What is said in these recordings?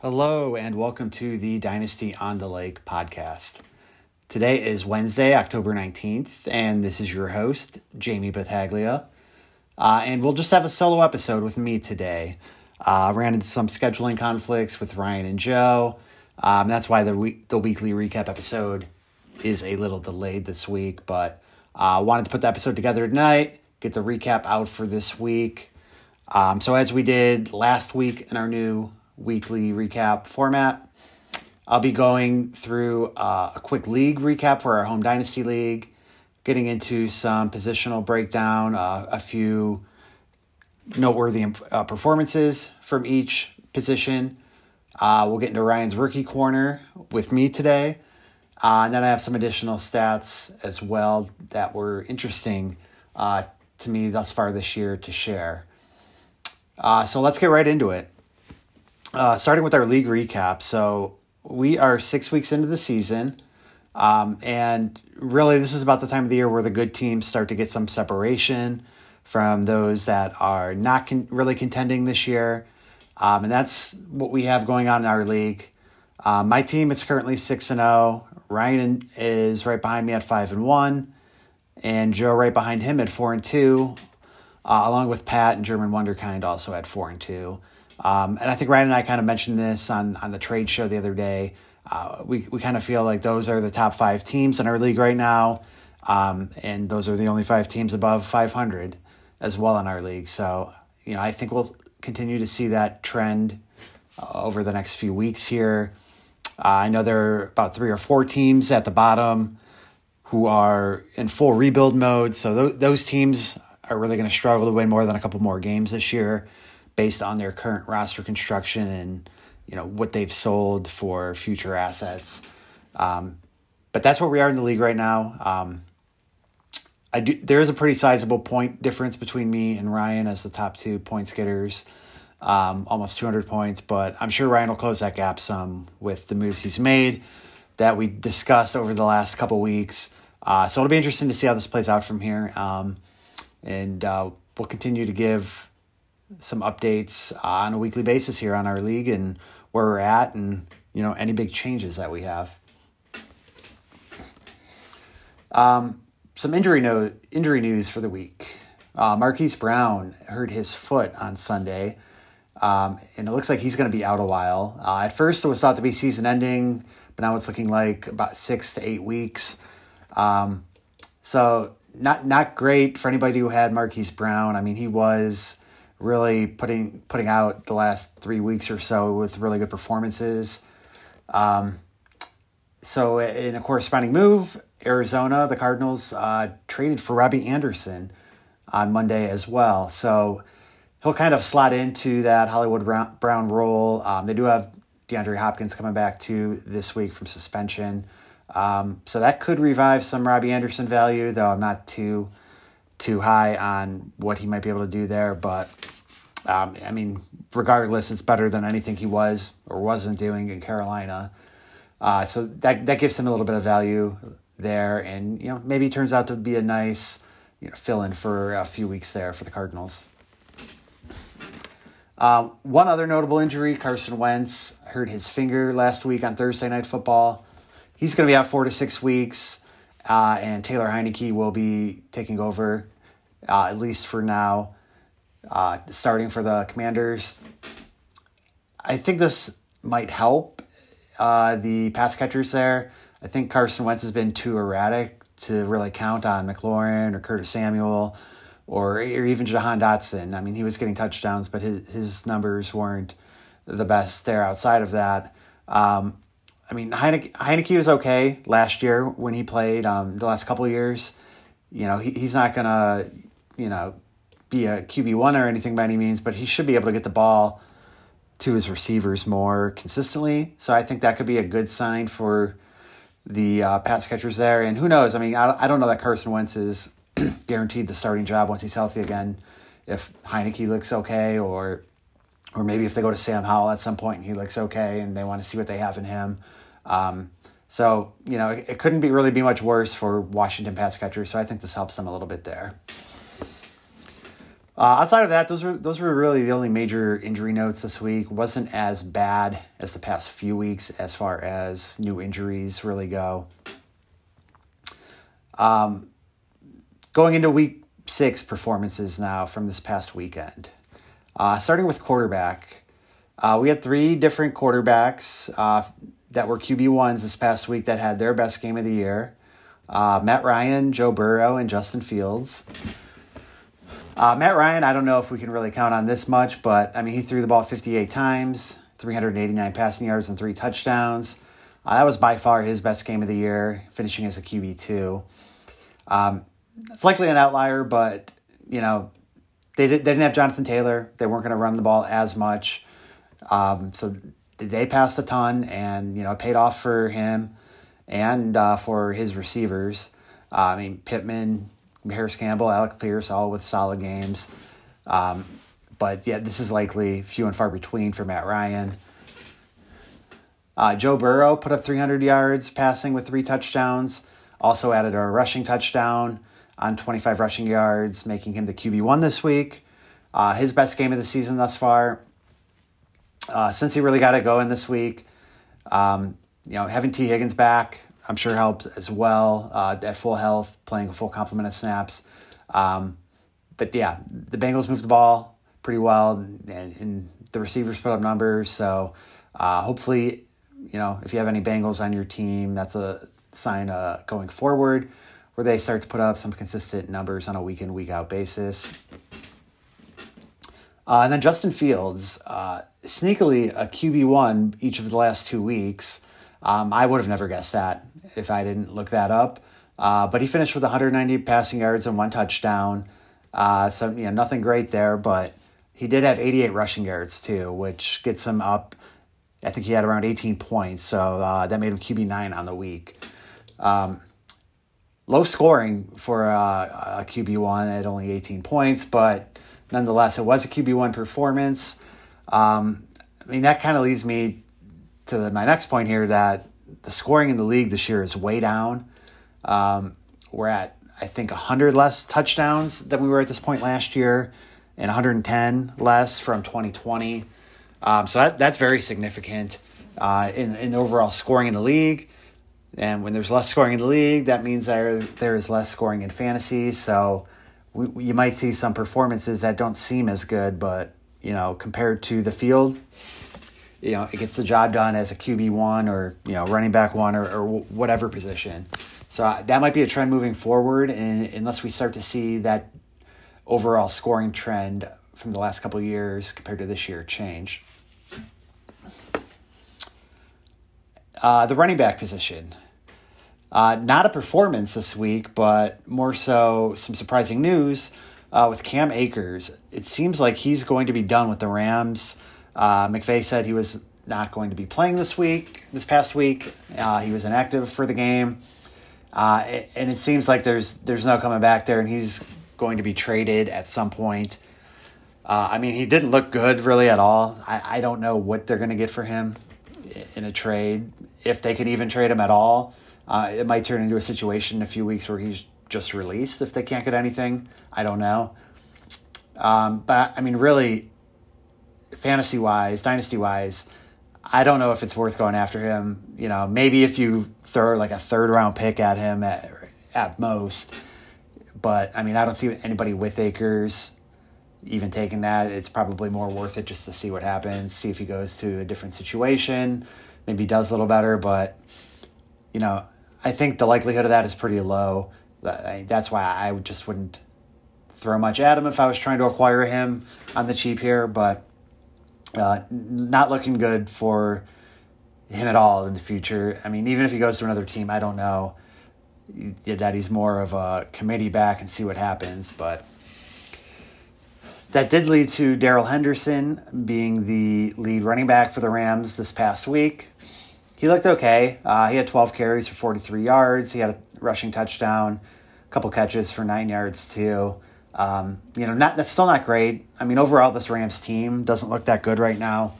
Hello and welcome to the Dynasty on the Lake podcast. Today is Wednesday, October 19th, and this is your host, Jamie Battaglia. And we'll just have a solo episode with me today. I ran into some scheduling conflicts with Ryan and Joe. That's why the weekly recap episode is a little delayed this week, but I wanted to put the episode together tonight, get the recap out for this week. So as we did last week in our new weekly recap format, I'll be going through a quick league recap for our home dynasty league, getting into some positional breakdown, a few noteworthy performances from each position. We'll get into Ryan's rookie corner with me today, and then I have some additional stats as well that were interesting to me thus far this year to share. So let's get right into it. Starting with our league recap. So we are 6 weeks into the season. And really this is about the time of the year where the good teams start to get some separation from those that are not really contending this year. And that's what we have going on in our league. My team is currently 6-0. Ryan is right behind me at 5-1. And Joe right behind him at 4-2. Along with Pat and German Wonderkind also at 4-2. And I think Ryan and I kind of mentioned this on the trade show the other day. We kind of feel like those are the top five teams in our league right now. And those are the only five teams above 500 as well in our league. So, I think we'll continue to see that trend over the next few weeks here. I know there are about three or four teams at the bottom who are in full rebuild mode. So those teams are really going to struggle to win more than a couple more games this year, based on their current roster construction and what they've sold for future assets. But that's where we are in the league right now. There is a pretty sizable point difference between me and Ryan as the top 2 points getters, almost 200 points. But I'm sure Ryan will close that gap some with the moves he's made that we discussed over the last couple weeks. So it'll be interesting to see how this plays out from here. And we'll continue to give some updates on a weekly basis here on our league and where we're at and, any big changes that we have. Some injury news for the week. Marquise Brown hurt his foot on Sunday, and it looks like he's going to be out a while. At first, it was thought to be season-ending, but now it's looking like about 6 to 8 weeks. So not great for anybody who had Marquise Brown. I mean, he was really putting out the last 3 weeks or so with really good performances. So in a corresponding move, Arizona, the Cardinals, traded for Robbie Anderson on Monday as well. So he'll kind of slot into that Hollywood Brown role. They do have DeAndre Hopkins coming back too this week from suspension. So that could revive some Robbie Anderson value, though I'm not too high on what he might be able to do there. But, regardless, it's better than anything he was or wasn't doing in Carolina. So that gives him a little bit of value there. And, maybe turns out to be a nice, fill-in for a few weeks there for the Cardinals. One other notable injury, Carson Wentz hurt his finger last week on Thursday Night Football. He's going to be out 4 to 6 weeks. And Taylor Heinicke will be taking over, at least for now, starting for the Commanders. I think this might help the pass catchers there. I think Carson Wentz has been too erratic to really count on McLaurin or Curtis Samuel or even Jahan Dotson. I mean, he was getting touchdowns, but his numbers weren't the best there outside of that. Heinicke was okay last year when he played. The last couple of years, he's not going to, be a QB1 or anything by any means, but he should be able to get the ball to his receivers more consistently. So I think that could be a good sign for the pass catchers there. And who knows? I mean, I don't know that Carson Wentz is guaranteed the starting job once he's healthy again, if Heinicke looks okay or maybe if they go to Sam Howell at some point and he looks okay and they want to see what they have in him. So, it couldn't be much worse for Washington pass catchers. So I think this helps them a little bit there. Outside of that, those were really the only major injury notes this week. Wasn't as bad as the past few weeks as far as new injuries really go. Going into week 6 performances now from this past weekend. Starting with quarterback, we had 3 different quarterbacks that were QB1s this past week that had their best game of the year. Matt Ryan, Joe Burrow, and Justin Fields. Matt Ryan, I don't know if we can really count on this much, but I mean, he threw the ball 58 times, 389 passing yards, and 3 touchdowns. That was by far his best game of the year, finishing as a QB2. It's likely an outlier, but you know, they didn't have Jonathan Taylor. They weren't going to run the ball as much, so they passed a ton, and you know, it paid off for him and for his receivers. I mean, Pittman, Parris Campbell, Alec Pierce, all with solid games. But yeah, this is likely few and far between for Matt Ryan. Joe Burrow put up 300 yards passing with 3 touchdowns. Also added a rushing touchdown on 25 rushing yards, making him the QB1 this week. His best game of the season thus far. Since he really got it going this week, you know, having T. Higgins back, I'm sure helped as well, at full health, playing a full complement of snaps. But yeah, the Bengals moved the ball pretty well, and the receivers put up numbers. So hopefully, you know, if you have any Bengals on your team, that's a sign going forward where they start to put up some consistent numbers on a week in, week out basis. And then Justin Fields, sneakily a QB1 each of the last 2 weeks. I would have never guessed that if I didn't look that up. But he finished with 190 passing yards and 1 touchdown. So, you know, nothing great there, but he did have 88 rushing yards too, which gets him up. I think he had around 18 points, so that made him QB9 on the week. Low scoring for a QB1 at only 18 points, but nonetheless, it was a QB1 performance. I mean, that kind of leads me to my next point here, that the scoring in the league this year is way down. We're at, I think, 100 less touchdowns than we were at this point last year, and 110 less from 2020. So that's very significant in the overall scoring in the league. And when there's less scoring in the league, that means there is less scoring in fantasy. So you might see some performances that don't seem as good, but, you know, compared to the field, you know, it gets the job done as a QB1 or, you know, running back one or whatever position. So that might be a trend moving forward, and unless we start to see that overall scoring trend from the last couple of years compared to this year change. The running back position. Not a performance this week, but more so some surprising news with Cam Akers. It seems like he's going to be done with the Rams. McVay said he was not going to be playing this past week. He was inactive for the game. And it seems like there's no coming back there, and he's going to be traded at some point. I mean, he didn't look good really at all. I don't know what they're going to get for him in a trade, if they could even trade him at all. It might turn into a situation in a few weeks where he's just released if they can't get anything. I don't know. But, I mean, really, fantasy-wise, dynasty-wise, I don't know if it's worth going after him. You know, maybe if you throw like a third-round pick at him at most. But, I mean, I don't see anybody with Akers even taking that. It's probably more worth it just to see what happens, see if he goes to a different situation, maybe does a little better. But, you know, I think the likelihood of that is pretty low. That's why I just wouldn't throw much at him if I was trying to acquire him on the cheap here. But not looking good for him at all in the future. I mean, even if he goes to another team, I don't know that he's more of a committee back and see what happens. But that did lead to Darryl Henderson being the lead running back for the Rams this past week. He looked okay. He had 12 carries for 43 yards. He had a rushing touchdown, a couple catches for 9 yards too. You know, that's still not great. I mean, overall, this Rams team doesn't look that good right now,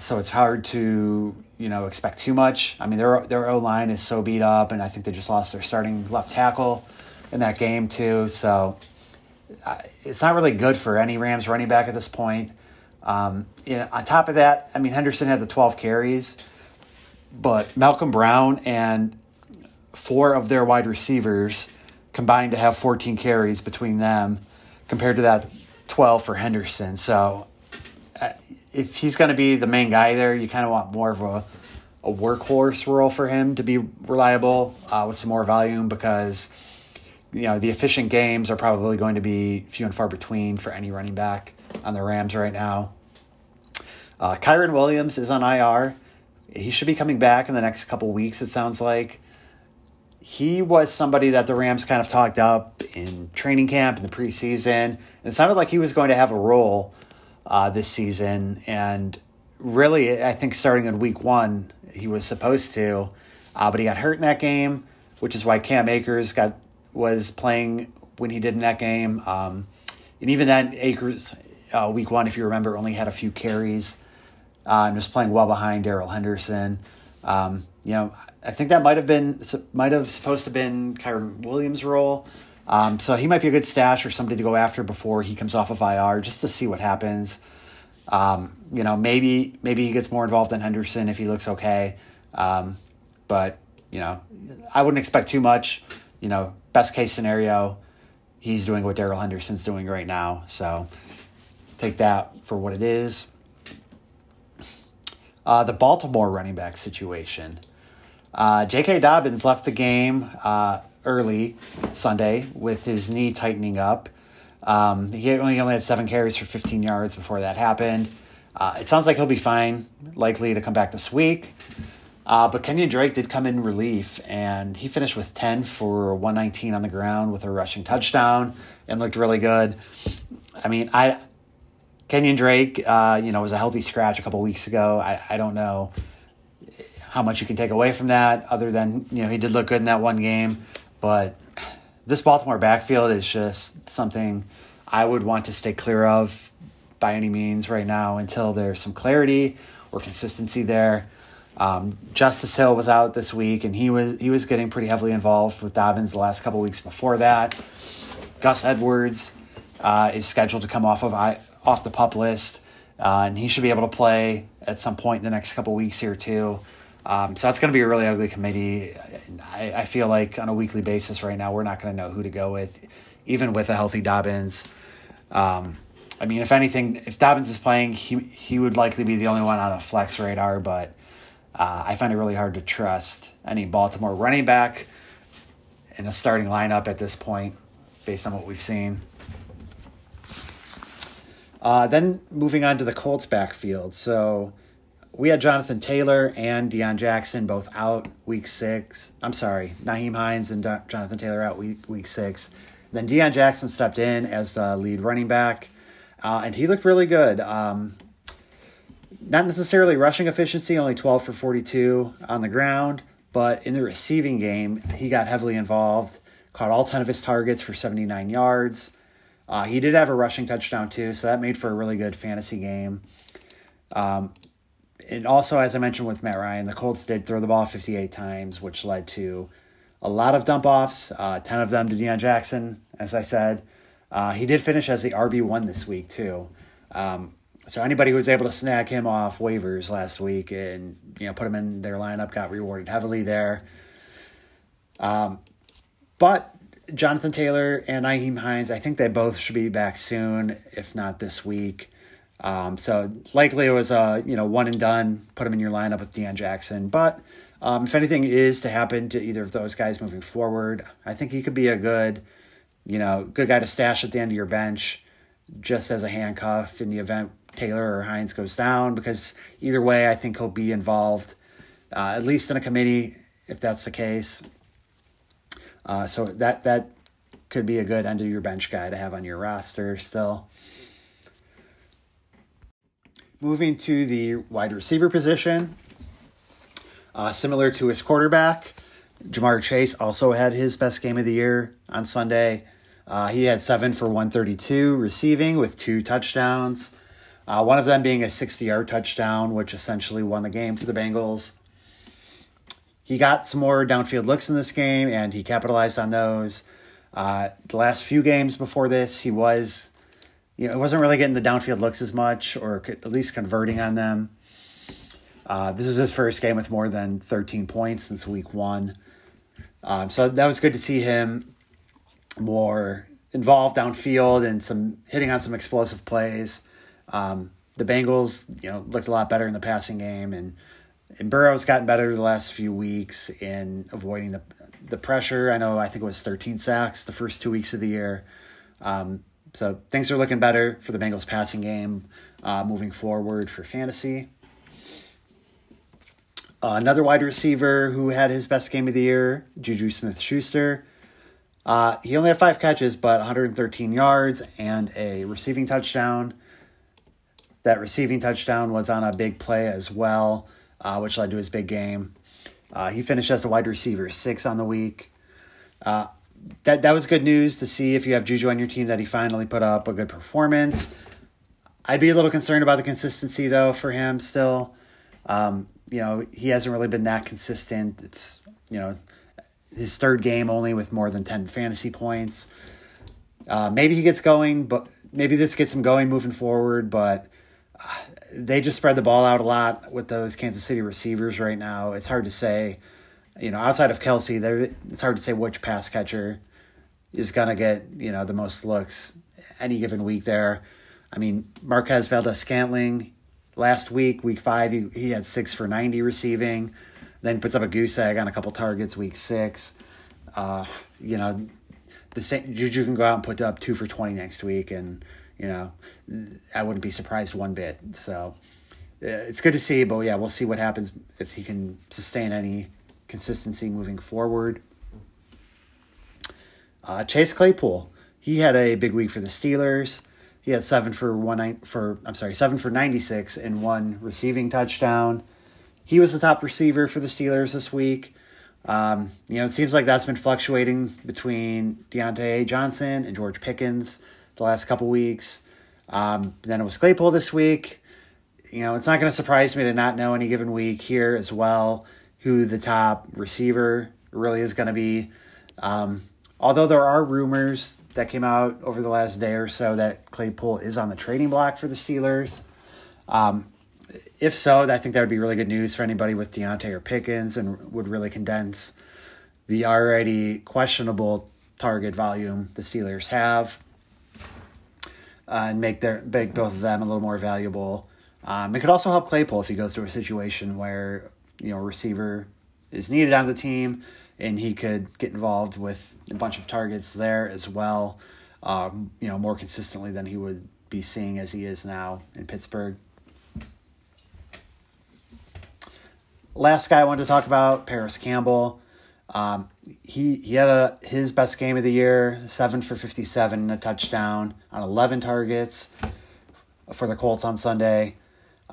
so it's hard to, you know, expect too much. I mean, their O-line is so beat up, and I think they just lost their starting left tackle in that game too. So it's not really good for any Rams running back at this point. You know, on top of that, I mean, Henderson had the 12 carries, but Malcolm Brown and four of their wide receivers combined to have 14 carries between them compared to that 12 for Henderson. So if he's going to be the main guy there, you kind of want more of a workhorse role for him to be reliable with some more volume, because you know the efficient games are probably going to be few and far between for any running back on the Rams right now. Kyren Williams is on IR. He should be coming back in the next couple weeks, it sounds like. He was somebody that the Rams kind of talked up in training camp in the preseason, and it sounded like he was going to have a role this season. And really, I think starting in week one, he was supposed to, but he got hurt in that game, which is why Cam Akers was playing when he did in that game. And even then, Akers, week one, if you remember, only had a few carries and was playing well behind Darryl Henderson. You know, I think that might have supposed to been Kyren Williams' role. So he might be a good stash or somebody to go after before he comes off of IR, just to see what happens. You know, maybe he gets more involved than Henderson if he looks okay. But you know, I wouldn't expect too much. You know, best case scenario, he's doing what Darryl Henderson's doing right now. So take that for what it is. The Baltimore running back situation. J.K. Dobbins left the game early Sunday with his knee tightening up. He only had 7 carries for 15 yards before that happened. It sounds like he'll be fine, likely to come back this week. But Kenyon Drake did come in relief, and he finished with 10 for 119 on the ground with a rushing touchdown and looked really good. I mean, Kenyon Drake, you know, was a healthy scratch a couple weeks ago. I don't know how much you can take away from that other than, you know, he did look good in that one game. But this Baltimore backfield is just something I would want to stay clear of by any means right now until there's some clarity or consistency there. Justice Hill was out this week, and he was getting pretty heavily involved with Dobbins the last couple weeks before that. Gus Edwards is scheduled to come off the PUP list, and he should be able to play at some point in the next couple weeks here too. So that's going to be a really ugly committee. I feel like on a weekly basis right now, we're not going to know who to go with, even with a healthy Dobbins. I mean, if anything, if Dobbins is playing, he would likely be the only one on a flex radar, but I find it really hard to trust any Baltimore running back in a starting lineup at this point, based on what we've seen. Then moving on to the Colts backfield. So we had Jonathan Taylor and Deon Jackson both out week 6. I'm sorry, Nyheim Hines and Jonathan Taylor out week 6. Then Deon Jackson stepped in as the lead running back, and he looked really good. Not necessarily rushing efficiency, only 12 for 42 on the ground, but in the receiving game, he got heavily involved, caught all 10 of his targets for 79 yards. He did have a rushing touchdown too, so that made for a really good fantasy game. And also, as I mentioned with Matt Ryan, the Colts did throw the ball 58 times, which led to a lot of dump-offs, 10 of them to Deon Jackson, as I said. He did finish as the RB1 this week too. So anybody who was able to snag him off waivers last week and you know put him in their lineup got rewarded heavily there. But Jonathan Taylor and Nyheim Hines, I think they both should be back soon, if not this week. So likely it was a one and done, put him in your lineup with Deon Jackson. But if anything is to happen to either of those guys moving forward, I think he could be a good guy to stash at the end of your bench just as a handcuff in the event Taylor or Hines goes down, because either way I think he'll be involved, at least in a committee if that's the case. So that could be a good end of your bench guy to have on your roster still. Moving to the wide receiver position, similar to his quarterback, Jamar Chase also had his best game of the year on Sunday. He had 7 for 132 receiving with 2 touchdowns, one of them being a 60-yard touchdown, which essentially won the game for the Bengals. He got some more downfield looks in this game, and he capitalized on those. The last few games before this, he was, it wasn't really getting the downfield looks as much, or at least converting on them. This was his first game with more than 13 points since week one. So that was good to see him more involved downfield and some hitting on some explosive plays. The Bengals, looked a lot better in the passing game, and Burrow's gotten better the last few weeks in avoiding the pressure. I think it was 13 sacks the first 2 weeks of the year. So things are looking better for the Bengals passing game moving forward for fantasy. Another wide receiver who had his best game of the year, Juju Smith-Schuster. He only had 5 catches, but 113 yards and a receiving touchdown. That receiving touchdown was on a big play as well, which led to his big game. He finished as a wide receiver 6 on the week. That was good news to see if you have Juju on your team that he finally put up a good performance. I'd be a little concerned about the consistency, though, for him still. He hasn't really been that consistent. It's, his third game only with more than 10 fantasy points. Maybe he gets going, but maybe this gets him going moving forward, but they just spread the ball out a lot with those Kansas City receivers right now. It's hard to say, outside of Kelsey, it's hard to say which pass catcher is going to get, the most looks any given week there. I mean, Marquez Valdes-Scantling last week, week 5, he had 6 for 90 receiving, then puts up a goose egg on a couple targets week 6. Juju can go out and put up 2 for 20 next week, and, I wouldn't be surprised one bit. So it's good to see, but, we'll see what happens if he can sustain any consistency moving forward. Chase Claypool, he had a big week for the Steelers. He had 7 for 96 and 1 receiving touchdown. He was the top receiver for the Steelers this week. It seems like that's been fluctuating between Deontay Johnson and George Pickens the last couple weeks. Then it was Claypool this week. It's not going to surprise me to not know any given week here as well who the top receiver really is going to be. Although there are rumors that came out over the last day or so that Claypool is on the trading block for the Steelers. If so, I think that would be really good news for anybody with Deontay or Pickens, and would really condense the already questionable target volume the Steelers have, and make both of them a little more valuable. It could also help Claypool if he goes through a situation where a receiver is needed on the team, and he could get involved with a bunch of targets there as well. More consistently than he would be seeing as he is now in Pittsburgh. Last guy I wanted to talk about, Parris Campbell. He had his best game of the year, 7 for 57 and a touchdown on 11 targets for the Colts on Sunday.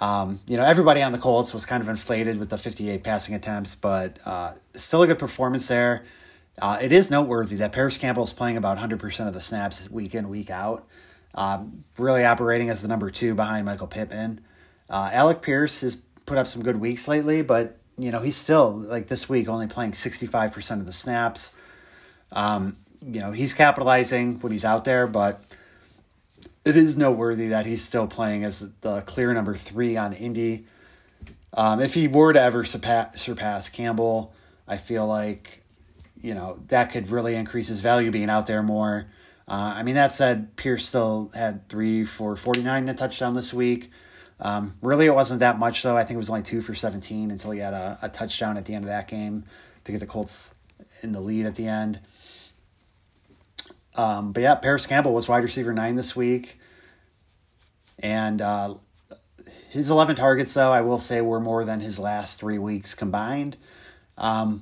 Everybody on the Colts was kind of inflated with the 58 passing attempts, but still a good performance there. It is noteworthy that Parris Campbell is playing about 100% of the snaps week in, week out, really operating as the number 2 behind Michael Pittman. Alec Pierce is put up some good weeks lately, but he's still, like this week, only playing 65% of the snaps. He's capitalizing when he's out there, but it is noteworthy that he's still playing as the clear number 3 on Indy. If he were to ever surpass Campbell, I feel like that could really increase his value being out there more. That said, Pierce still had 3 for 49 and a touchdown this week. Really, it wasn't that much, though. I think it was only 2 for 17 until he had a touchdown at the end of that game to get the Colts in the lead at the end. Parris Campbell was wide receiver 9 this week. And his 11 targets, though, I will say were more than his last 3 weeks combined. As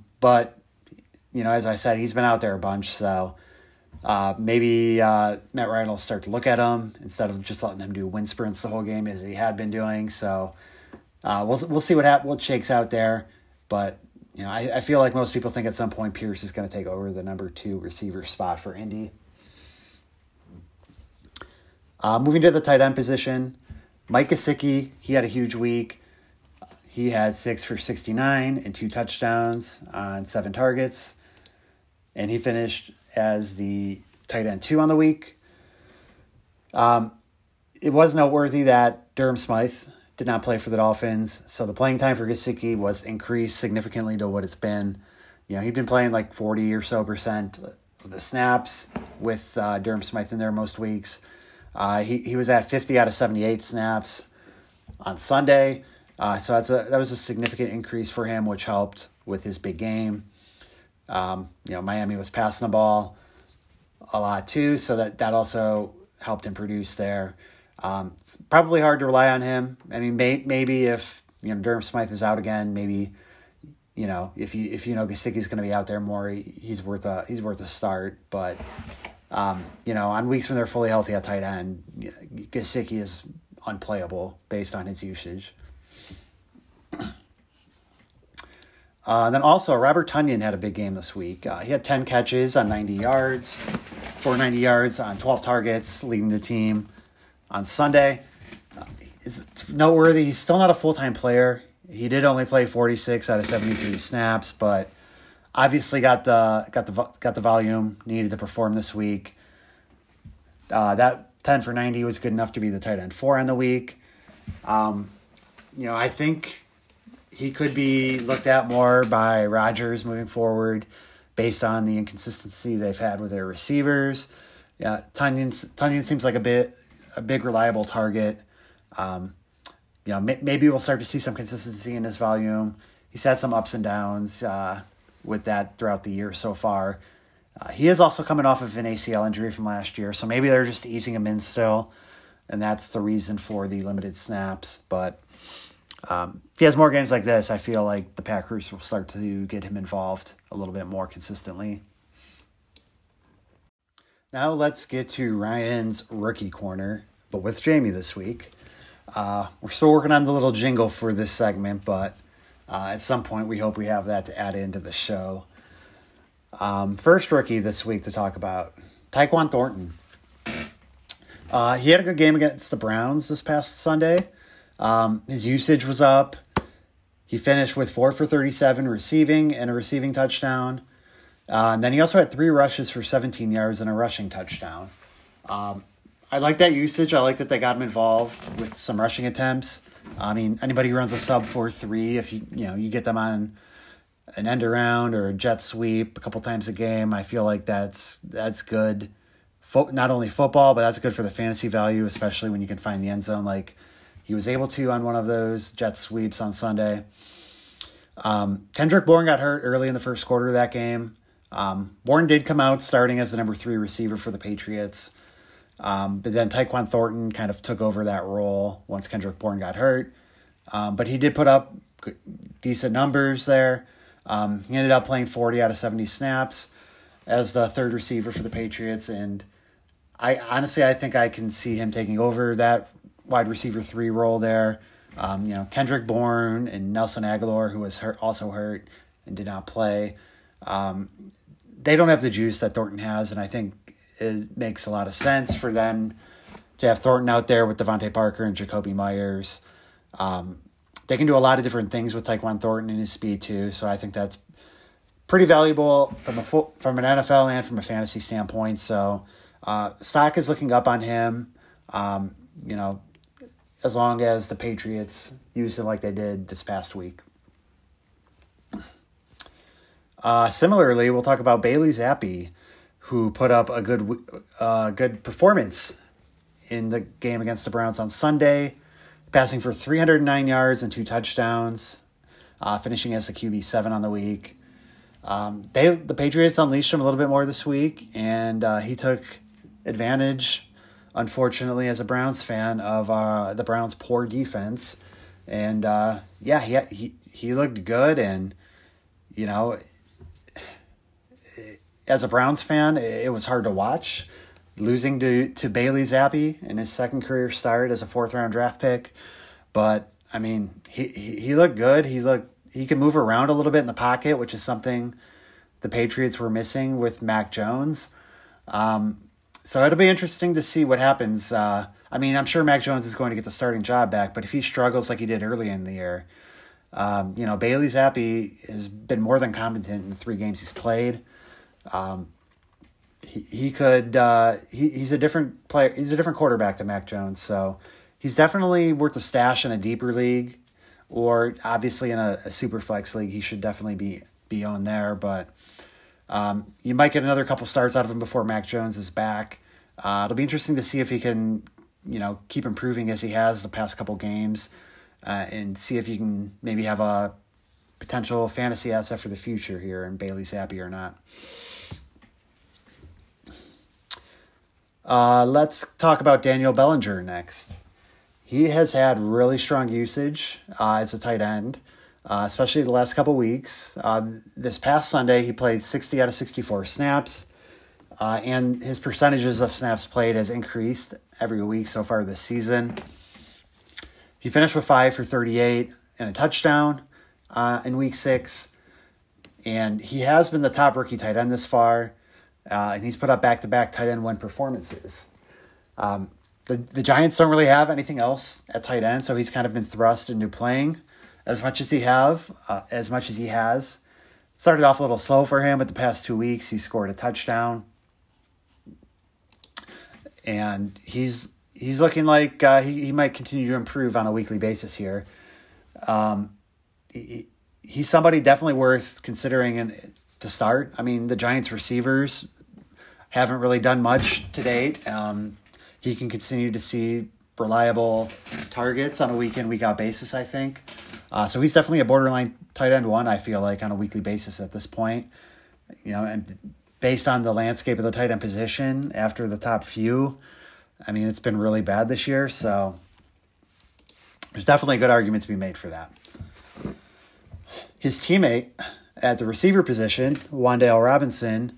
I said, he's been out there a bunch, so maybe Matt Ryan will start to look at him instead of just letting him do wind sprints the whole game as he had been doing. So we'll see what shakes out there. But I feel like most people think at some point Pierce is going to take over the number 2 receiver spot for Indy. Moving to the tight end position, Mike Gesicki, he had a huge week. He had 6 for 69 and 2 touchdowns on 7 targets, and he finished as the tight end 2 on the week. It was noteworthy that Durham Smythe did not play for the Dolphins, so the playing time for Gesicki was increased significantly to what it's been. You know, he'd been playing like 40 or so percent of the snaps with Durham Smythe in there most weeks. He was at 50 out of 78 snaps on Sunday, so that was a significant increase for him, which helped with his big game. You know, Miami was passing the ball a lot too, so that also helped him produce there. It's probably hard to rely on him. I mean, maybe if, you know, Durham Smythe is out again, maybe, you know, if you know Gesicki's going to be out there more, he's worth a start. But you know, on weeks when they're fully healthy at tight end, you know, Gesicki is unplayable based on his usage. Then also, Robert Tonyan had a big game this week. He had 10 catches on 90 yards, for 90 yards on 12 targets, leading the team on Sunday. It's noteworthy. He's still not a full-time player. He did only play 46 out of 73 snaps, but obviously got the volume needed to perform this week. That 10 for 90 was good enough to be the tight end 4 on the week. You know, I think he could be looked at more by Rodgers moving forward based on the inconsistency they've had with their receivers. Yeah, Tonyan seems like a big reliable target. You know, maybe we'll start to see some consistency in his volume. He's had some ups and downs with that throughout the year so far. He is also coming off of an ACL injury from last year, so maybe they're just easing him in still, and that's the reason for the limited snaps. But if he has more games like this, I feel like the Packers will start to get him involved a little bit more consistently. Now let's get to Ryan's Rookie Corner, but with Jamie this week. We're still working on the little jingle for this segment, but at some point we hope we have that to add into the show. First rookie this week to talk about, Tyquan Thornton. He had a good game against the Browns this past Sunday. His usage was up. He finished with 4 for 37 receiving and a receiving touchdown. And then he also had 3 rushes for 17 yards and a rushing touchdown. I like that usage. I like that they got him involved with some rushing attempts. I mean, anybody who runs a sub 4-3, if you get them on an end around or a jet sweep a couple times a game, I feel like that's good. Not only football, but that's good for the fantasy value, especially when you can find the end zone like he was able to on one of those jet sweeps on Sunday. Kendrick Bourne got hurt early in the first quarter of that game. Bourne did come out starting as the number 3 receiver for the Patriots. But then Tyquan Thornton kind of took over that role once Kendrick Bourne got hurt. But he did put up decent numbers there. He ended up playing 40 out of 70 snaps as the 3rd receiver for the Patriots. And I think I can see him taking over that wide receiver 3 role there. You know, Kendrick Bourne and Nelson Aguilar, who was also hurt and did not play. They don't have the juice that Thornton has, and I think it makes a lot of sense for them to have Thornton out there with Devontae Parker and Jacoby Myers. They can do a lot of different things with Tyquan Thornton and his speed too, so I think that's pretty valuable from an NFL and from a fantasy standpoint. So stock is looking up on him. You know, as long as the Patriots use it like they did this past week. Similarly, we'll talk about Bailey Zappe, who put up a good performance in the game against the Browns on Sunday, passing for 309 yards and 2 touchdowns, finishing as the QB7 on the week. The Patriots unleashed him a little bit more this week, and he took advantage, unfortunately, as a Browns fan, of the Browns' poor defense. And he looked good. And, you know, as a Browns fan, it was hard to watch. Losing to Bailey Zappe in his second career start as a 4th-round draft pick. But, I mean, he looked good. He could move around a little bit in the pocket, which is something the Patriots were missing with Mac Jones. So it'll be interesting to see what happens. I mean, I'm sure Mac Jones is going to get the starting job back, but if he struggles like he did early in the year, you know, Bailey Zappe has been more than competent in the 3 games he's played. he's a different player. He's a different quarterback than Mac Jones. So he's definitely worth a stash in a deeper league, or obviously in a super flex league, he should definitely be owned there. But you might get another couple starts out of him before Mac Jones is back. It'll be interesting to see if he can, keep improving as he has the past couple games, and see if you can maybe have a potential fantasy asset for the future here in Bailey Zappe or not. Let's talk about Daniel Bellinger next. He has had really strong usage as a tight end, especially the last couple weeks. This past Sunday, he played 60 out of 64 snaps, and his percentages of snaps played has increased every week so far this season. He finished with 5 for 38 and a touchdown in week 6, and he has been the top rookie tight end this far. And he's put up back-to-back tight end win performances. The Giants don't really have anything else at tight end, so he's kind of been thrust into playing as much as he has. Started off a little slow for him, but the past 2 weeks he scored a touchdown, and he's looking like he might continue to improve on a weekly basis here. He's somebody definitely worth considering to start. I mean, the Giants receivers haven't really done much to date. He can continue to see reliable targets on a week-in, week-out basis, I think. So he's definitely a borderline tight end one, I feel like, on a weekly basis at this point. And based on the landscape of the tight end position after the top few, I mean, it's been really bad this year. So there's definitely a good argument to be made for that. His teammate at the receiver position, Wan'Dale Robinson,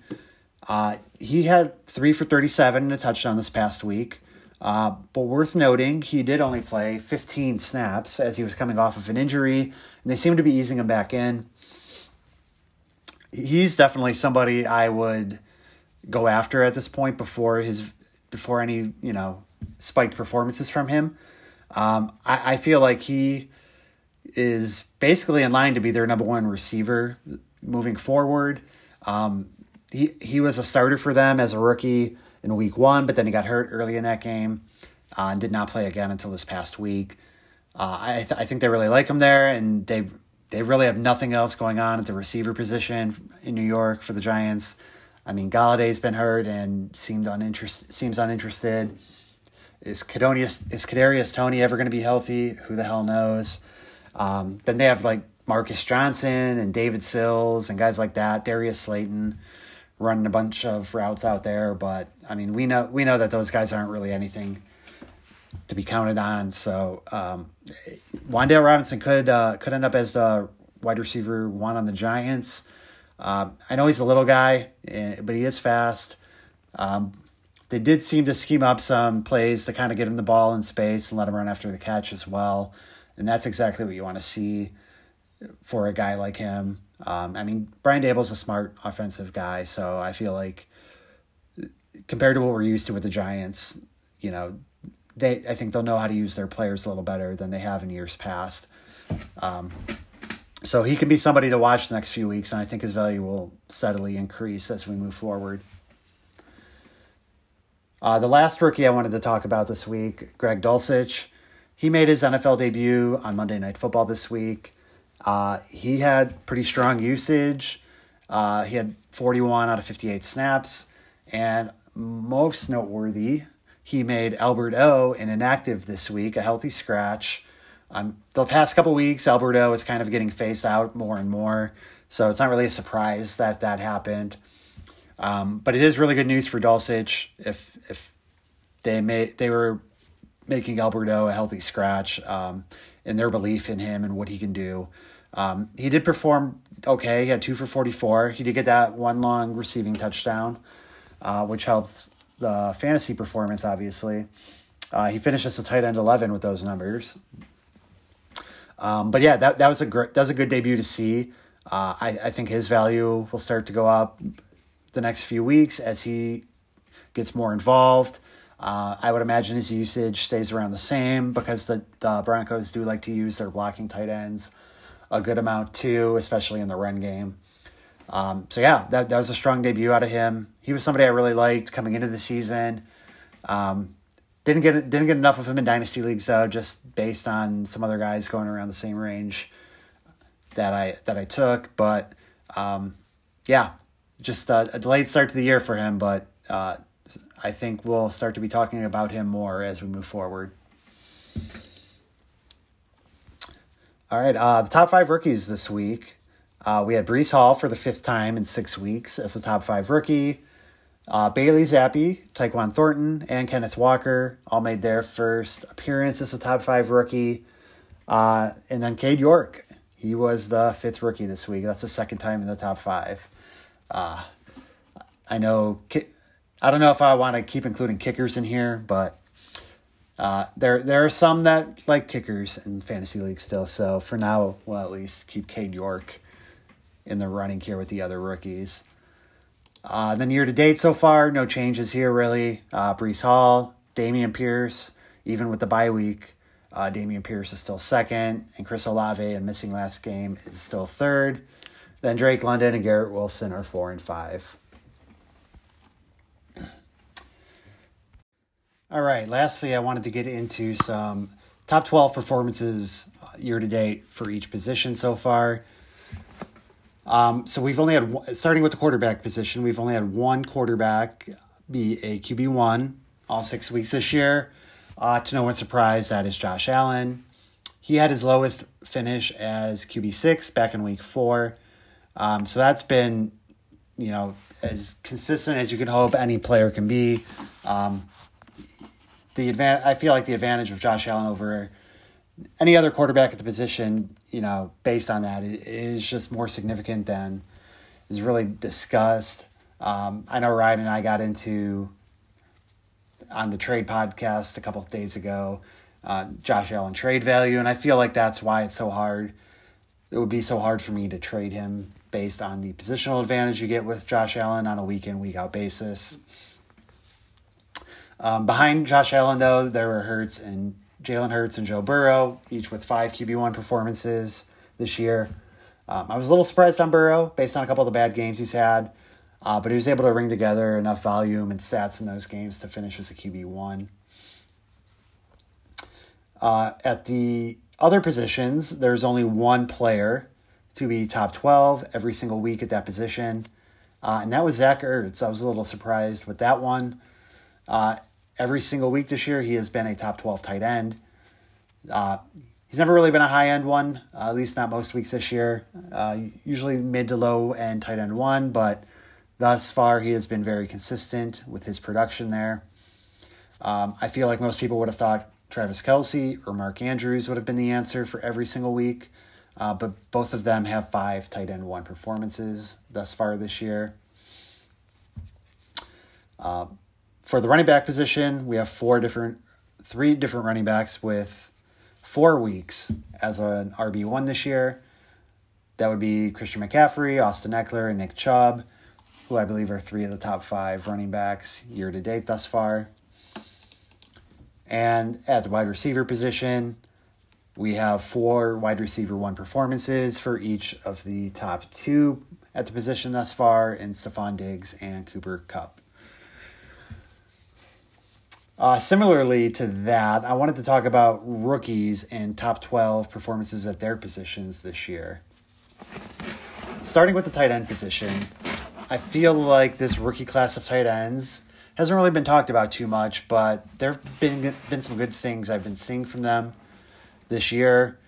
he had 3 for 37 and a touchdown this past week. But worth noting, he did only play 15 snaps as he was coming off of an injury, and they seem to be easing him back in. He's definitely somebody I would go after at this point before any spiked performances from him. I feel like he is basically in line to be their number one receiver moving forward. He was a starter for them as a rookie in week 1, but then he got hurt early in that game and did not play again until this past week. I think they really like him there, and they really have nothing else going on at the receiver position in New York for the Giants. I mean, Galladay's been hurt and seems uninterested. Is Kadarius Toney ever going to be healthy? Who the hell knows? Then they have like Marcus Johnson and David Sills and guys like that, Darius Slayton running a bunch of routes out there. But I mean, we know that those guys aren't really anything to be counted on. So, Wan'Dale Robinson could end up as the wide receiver one on the Giants. I know he's a little guy, but he is fast. They did seem to scheme up some plays to kind of get him the ball in space and let him run after the catch as well. And that's exactly what you want to see for a guy like him. I mean, Brian Dable's a smart offensive guy, so I feel like compared to what we're used to with the Giants, I think they'll know how to use their players a little better than they have in years past. So he can be somebody to watch the next few weeks, and I think his value will steadily increase as we move forward. The last rookie I wanted to talk about this week, Greg Dulcich. He made his NFL debut on Monday Night Football this week. He had pretty strong usage. He had 41 out of 58 snaps. And most noteworthy, he made Albert O. an inactive this week, a healthy scratch. The past couple weeks, Albert O. is kind of getting phased out more and more, so it's not really a surprise that happened. But it is really good news for Dulcich if they were making Albert O. a healthy scratch, and their belief in him and what he can do. He did perform okay. He had 2 for 44. He did get that one long receiving touchdown, which helps the fantasy performance, obviously. He finished as a tight end 11 with those numbers. But yeah, that was a good debut to see. I think his value will start to go up the next few weeks as he gets more involved. I would imagine his usage stays around the same because the Broncos do like to use their blocking tight ends a good amount too, especially in the run game. So yeah, that was a strong debut out of him. He was somebody I really liked coming into the season. Didn't get enough of him in dynasty leagues though, just based on some other guys going around the same range that I took. But yeah, just a delayed start to the year for him. But I think we'll start to be talking about him more as we move forward. All right, the top five rookies this week. We had Breece Hall for the fifth time in 6 weeks as the top five rookie. Bailey Zappe, Tyquan Thornton, and Kenneth Walker all made their first appearance as a top five rookie. And then Cade York, he was the fifth rookie this week. That's the second time in the top five. I don't know if I want to keep including kickers in here, but there are some that like kickers in fantasy league still. So for now, we'll at least keep Cade York in the running here with the other rookies. Then year to date so far, no changes here really. Breece Hall, Dameon Pierce, even with the bye week, Dameon Pierce is still second, and Chris Olave, and missing last game, is still third. Then Drake London and Garrett Wilson are 4 and 5. All right, lastly, I wanted to get into some top 12 performances year to date for each position so far. So we've only had, starting with the quarterback position, we've only had one quarterback be a QB1 all 6 weeks this year. To no one's surprise, that is Josh Allen. He had his lowest finish as QB6 back in week 4. So that's been, as consistent as you can hope any player can be. I feel like the advantage of Josh Allen over any other quarterback at the position, based on that, it is just more significant than is really discussed. I know Ryan and I got into on the trade podcast a couple of days ago, Josh Allen trade value. And I feel like that's why it's so hard. It would be so hard for me to trade him based on the positional advantage you get with Josh Allen on a week in, week out basis. Behind Josh Allen, though, there were Jalen Hurts and Joe Burrow, each with 5 QB1 performances this year. I was a little surprised on Burrow based on a couple of the bad games he's had, but he was able to ring together enough volume and stats in those games to finish as a QB1. At the other positions, there's only one player to be top 12 every single week at that position, and that was Zach Ertz. I was a little surprised with that one. Every single week this year, he has been a top 12 tight end. He's never really been a high-end one, at least not most weeks this year. Usually mid to low-end tight end one, but thus far he has been very consistent with his production there. I feel like most people would have thought Travis Kelce or Mark Andrews would have been the answer for every single week, but both of them have 5 tight end one performances thus far this year. For the running back position, we have three different running backs with 4 weeks as an RB1 this year. That would be Christian McCaffrey, Austin Eckler, and Nick Chubb, who I believe are 3 of the top 5 running backs year to date thus far. And at the wide receiver position, we have 4 wide receiver one performances for each of the top 2 at the position thus far in Stephon Diggs and Cooper Kupp. Similarly to that, I wanted to talk about rookies and top 12 performances at their positions this year. Starting with the tight end position, I feel like this rookie class of tight ends hasn't really been talked about too much, but there have been some good things I've been seeing from them this year.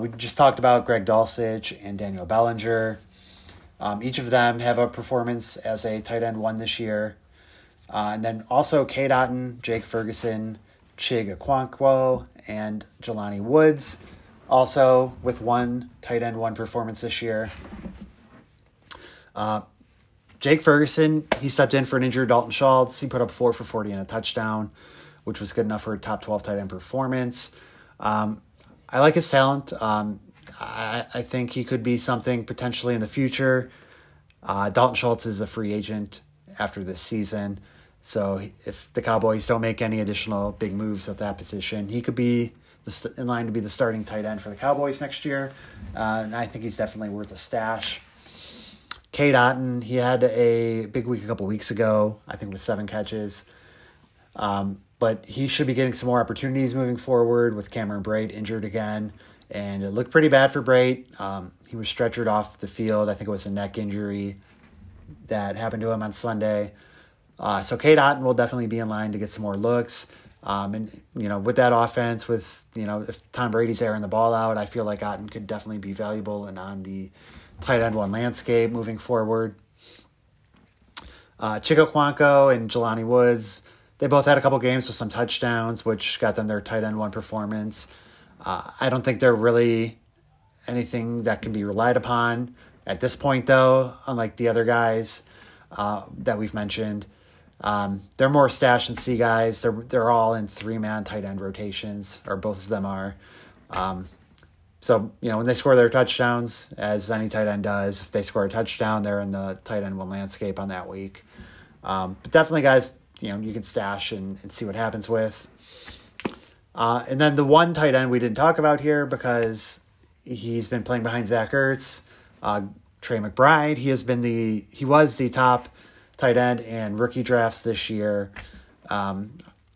We just talked about Greg Dulcich and Daniel Bellinger. Each of them have a performance as a tight end one this year. And then also Cade Otton, Jake Ferguson, Chig Okonkwo, and Jelani Woods, also with 1 tight end one performance this year. Jake Ferguson, he stepped in for an injured Dalton Schultz. He put up 4 for 40 and a touchdown, which was good enough for a top 12 tight end performance. I like his talent. I think he could be something potentially in the future. Dalton Schultz is a free agent after this season. So if the Cowboys don't make any additional big moves at that position, he could be in line to be the starting tight end for the Cowboys next year. And I think he's definitely worth a stash. Cade Otton, he had a big week a couple weeks ago, I think with 7 catches. But he should be getting some more opportunities moving forward with Cameron Brate injured again. And it looked pretty bad for Brate. He was stretchered off the field. I think it was a neck injury that happened to him on Sunday. So Cade Otton will definitely be in line to get some more looks. And, you know, with that offense, with, you know, if Tom Brady's airing the ball out, I feel like Otton could definitely be valuable and on the tight end one landscape moving forward. Chico Kwanko and Jelani Woods, they both had a couple games with some touchdowns, which got them their tight end one performance. I don't think they're really anything that can be relied upon at this point, though, unlike the other guys that we've mentioned. They're more stash and see guys. They're all in 3-man tight end rotations, or both of them are. So, you know, when they score their touchdowns, as any tight end does, if they score a touchdown, they're in the tight end one landscape on that week. But definitely, guys, you know, you can stash and see what happens with. And then the one tight end we didn't talk about here because he's been playing behind Zach Ertz, Trey McBride. He was the top tight end in rookie drafts this year.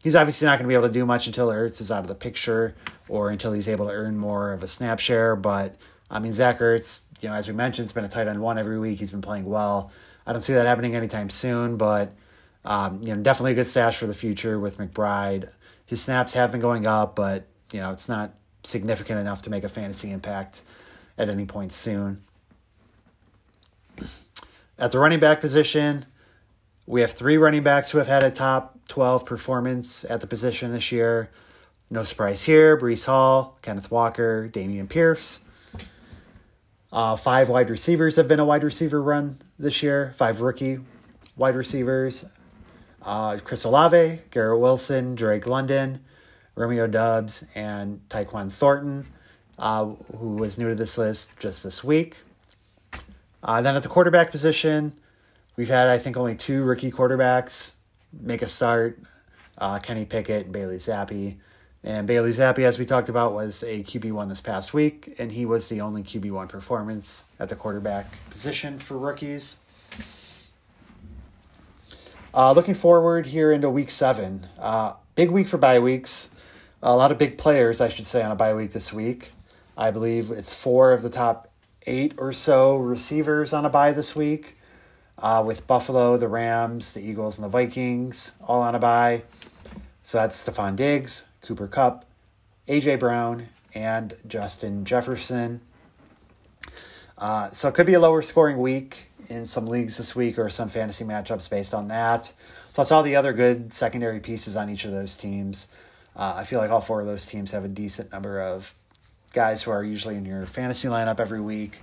He's obviously not going to be able to do much until Ertz is out of the picture or until he's able to earn more of a snap share. But I mean, Zach Ertz, you know, as we mentioned, has been a tight end one every week. He's been playing well. I don't see that happening anytime soon, but you know, definitely a good stash for the future with McBride. His snaps have been going up, but, you know, it's not significant enough to make a fantasy impact at any point soon. At the running back position, we have 3 running backs who have had a top 12 performance at the position this year. No surprise here. Breece Hall, Kenneth Walker, Dameon Pierce. 5 wide receivers have been a wide receiver run this year. 5 rookie wide receivers. Chris Olave, Garrett Wilson, Drake London, Romeo Doubs, and Tyquan Thornton, who was new to this list just this week. Then at the quarterback position, we've had, I think, only 2 rookie quarterbacks make a start, Kenny Pickett and Bailey Zappe. And Bailey Zappe, as we talked about, was a QB1 this past week, and he was the only QB1 performance at the quarterback position for rookies. Looking forward here into week 7. Big week for bye weeks. A lot of big players, I should say, on a bye week this week. I believe it's 4 of the top 8 or so receivers on a bye this week, with Buffalo, the Rams, the Eagles, and the Vikings all on a bye. So that's Stephon Diggs, Cooper Kupp, A.J. Brown, and Justin Jefferson. So it could be a lower scoring week in some leagues this week or some fantasy matchups based on that, plus all the other good secondary pieces on each of those teams. I feel like all 4 of those teams have a decent number of guys who are usually in your fantasy lineup every week.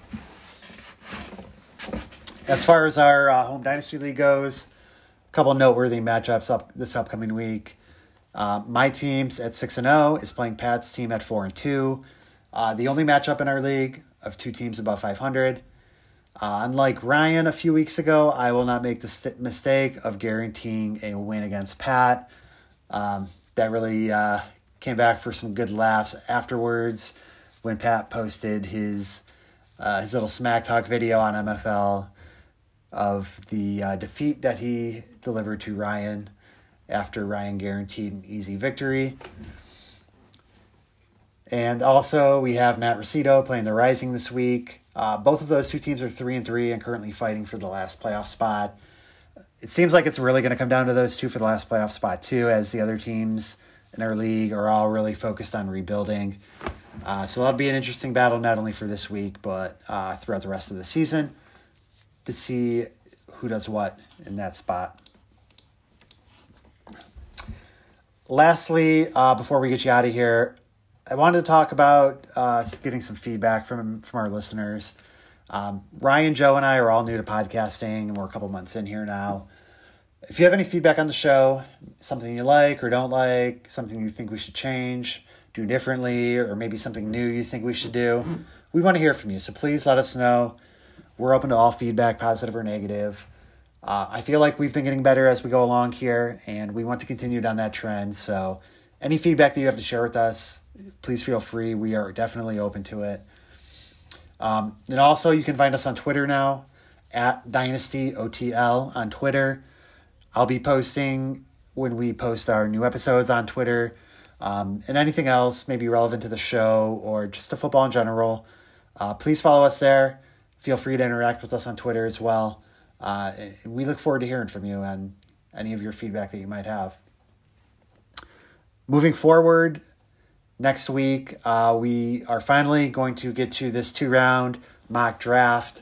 As far as our Home Dynasty League goes, a couple noteworthy matchups this upcoming week. My team's at 6-0 is playing Pat's team at 4-2. The only matchup in our league of 2 teams above 500. Unlike Ryan a few weeks ago, I will not make the mistake of guaranteeing a win against Pat. That really came back for some good laughs afterwards when Pat posted his little smack talk video on MFL of the defeat that he delivered to Ryan after Ryan guaranteed an easy victory. And also we have Matt Rosito playing the Rising this week. Both of those 2 teams are 3-3 and currently fighting for the last playoff spot. It seems like it's really going to come down to those 2 for the last playoff spot too, as the other teams in our league are all really focused on rebuilding. So that'll be an interesting battle, not only for this week, but throughout the rest of the season to see who does what in that spot. Lastly, before we get you out of here, I wanted to talk about getting some feedback from our listeners. Ryan, Joe, and I are all new to podcasting, and we're a couple months in here now. If you have any feedback on the show, something you like or don't like, something you think we should change, do differently, or maybe something new you think we should do, we want to hear from you. So please let us know. We're open to all feedback, positive or negative. I feel like we've been getting better as we go along here, and we want to continue down that trend. So any feedback that you have to share with us, please feel free. We are definitely open to it. And also, you can find us on Twitter now at Dynasty OTL on Twitter. I'll be posting when we post our new episodes on Twitter, and anything else maybe relevant to the show or just to football in general. Please follow us there. Feel free to interact with us on Twitter as well. We look forward to hearing from you and any of your feedback that you might have. Moving forward, next week, we are finally going to get to this 2-round mock draft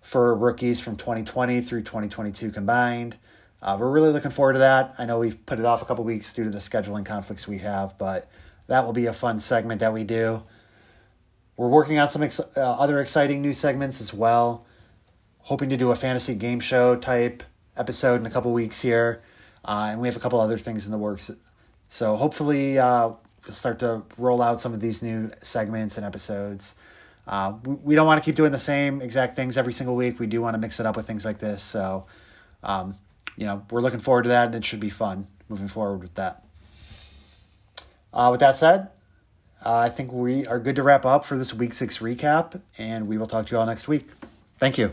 for rookies from 2020 through 2022 combined. We're really looking forward to that. I know we've put it off a couple weeks due to the scheduling conflicts we have, but that will be a fun segment that we do. We're working on some other exciting new segments as well. Hoping to do a fantasy game show type episode in a couple weeks here. And we have a couple other things in the works. So hopefully we'll start to roll out some of these new segments and episodes. We don't want to keep doing the same exact things every single week. We do want to mix it up with things like this. So, we're looking forward to that, and it should be fun moving forward with that. With that said, I think we are good to wrap up for this Week 6 recap, and we will talk to you all next week. Thank you.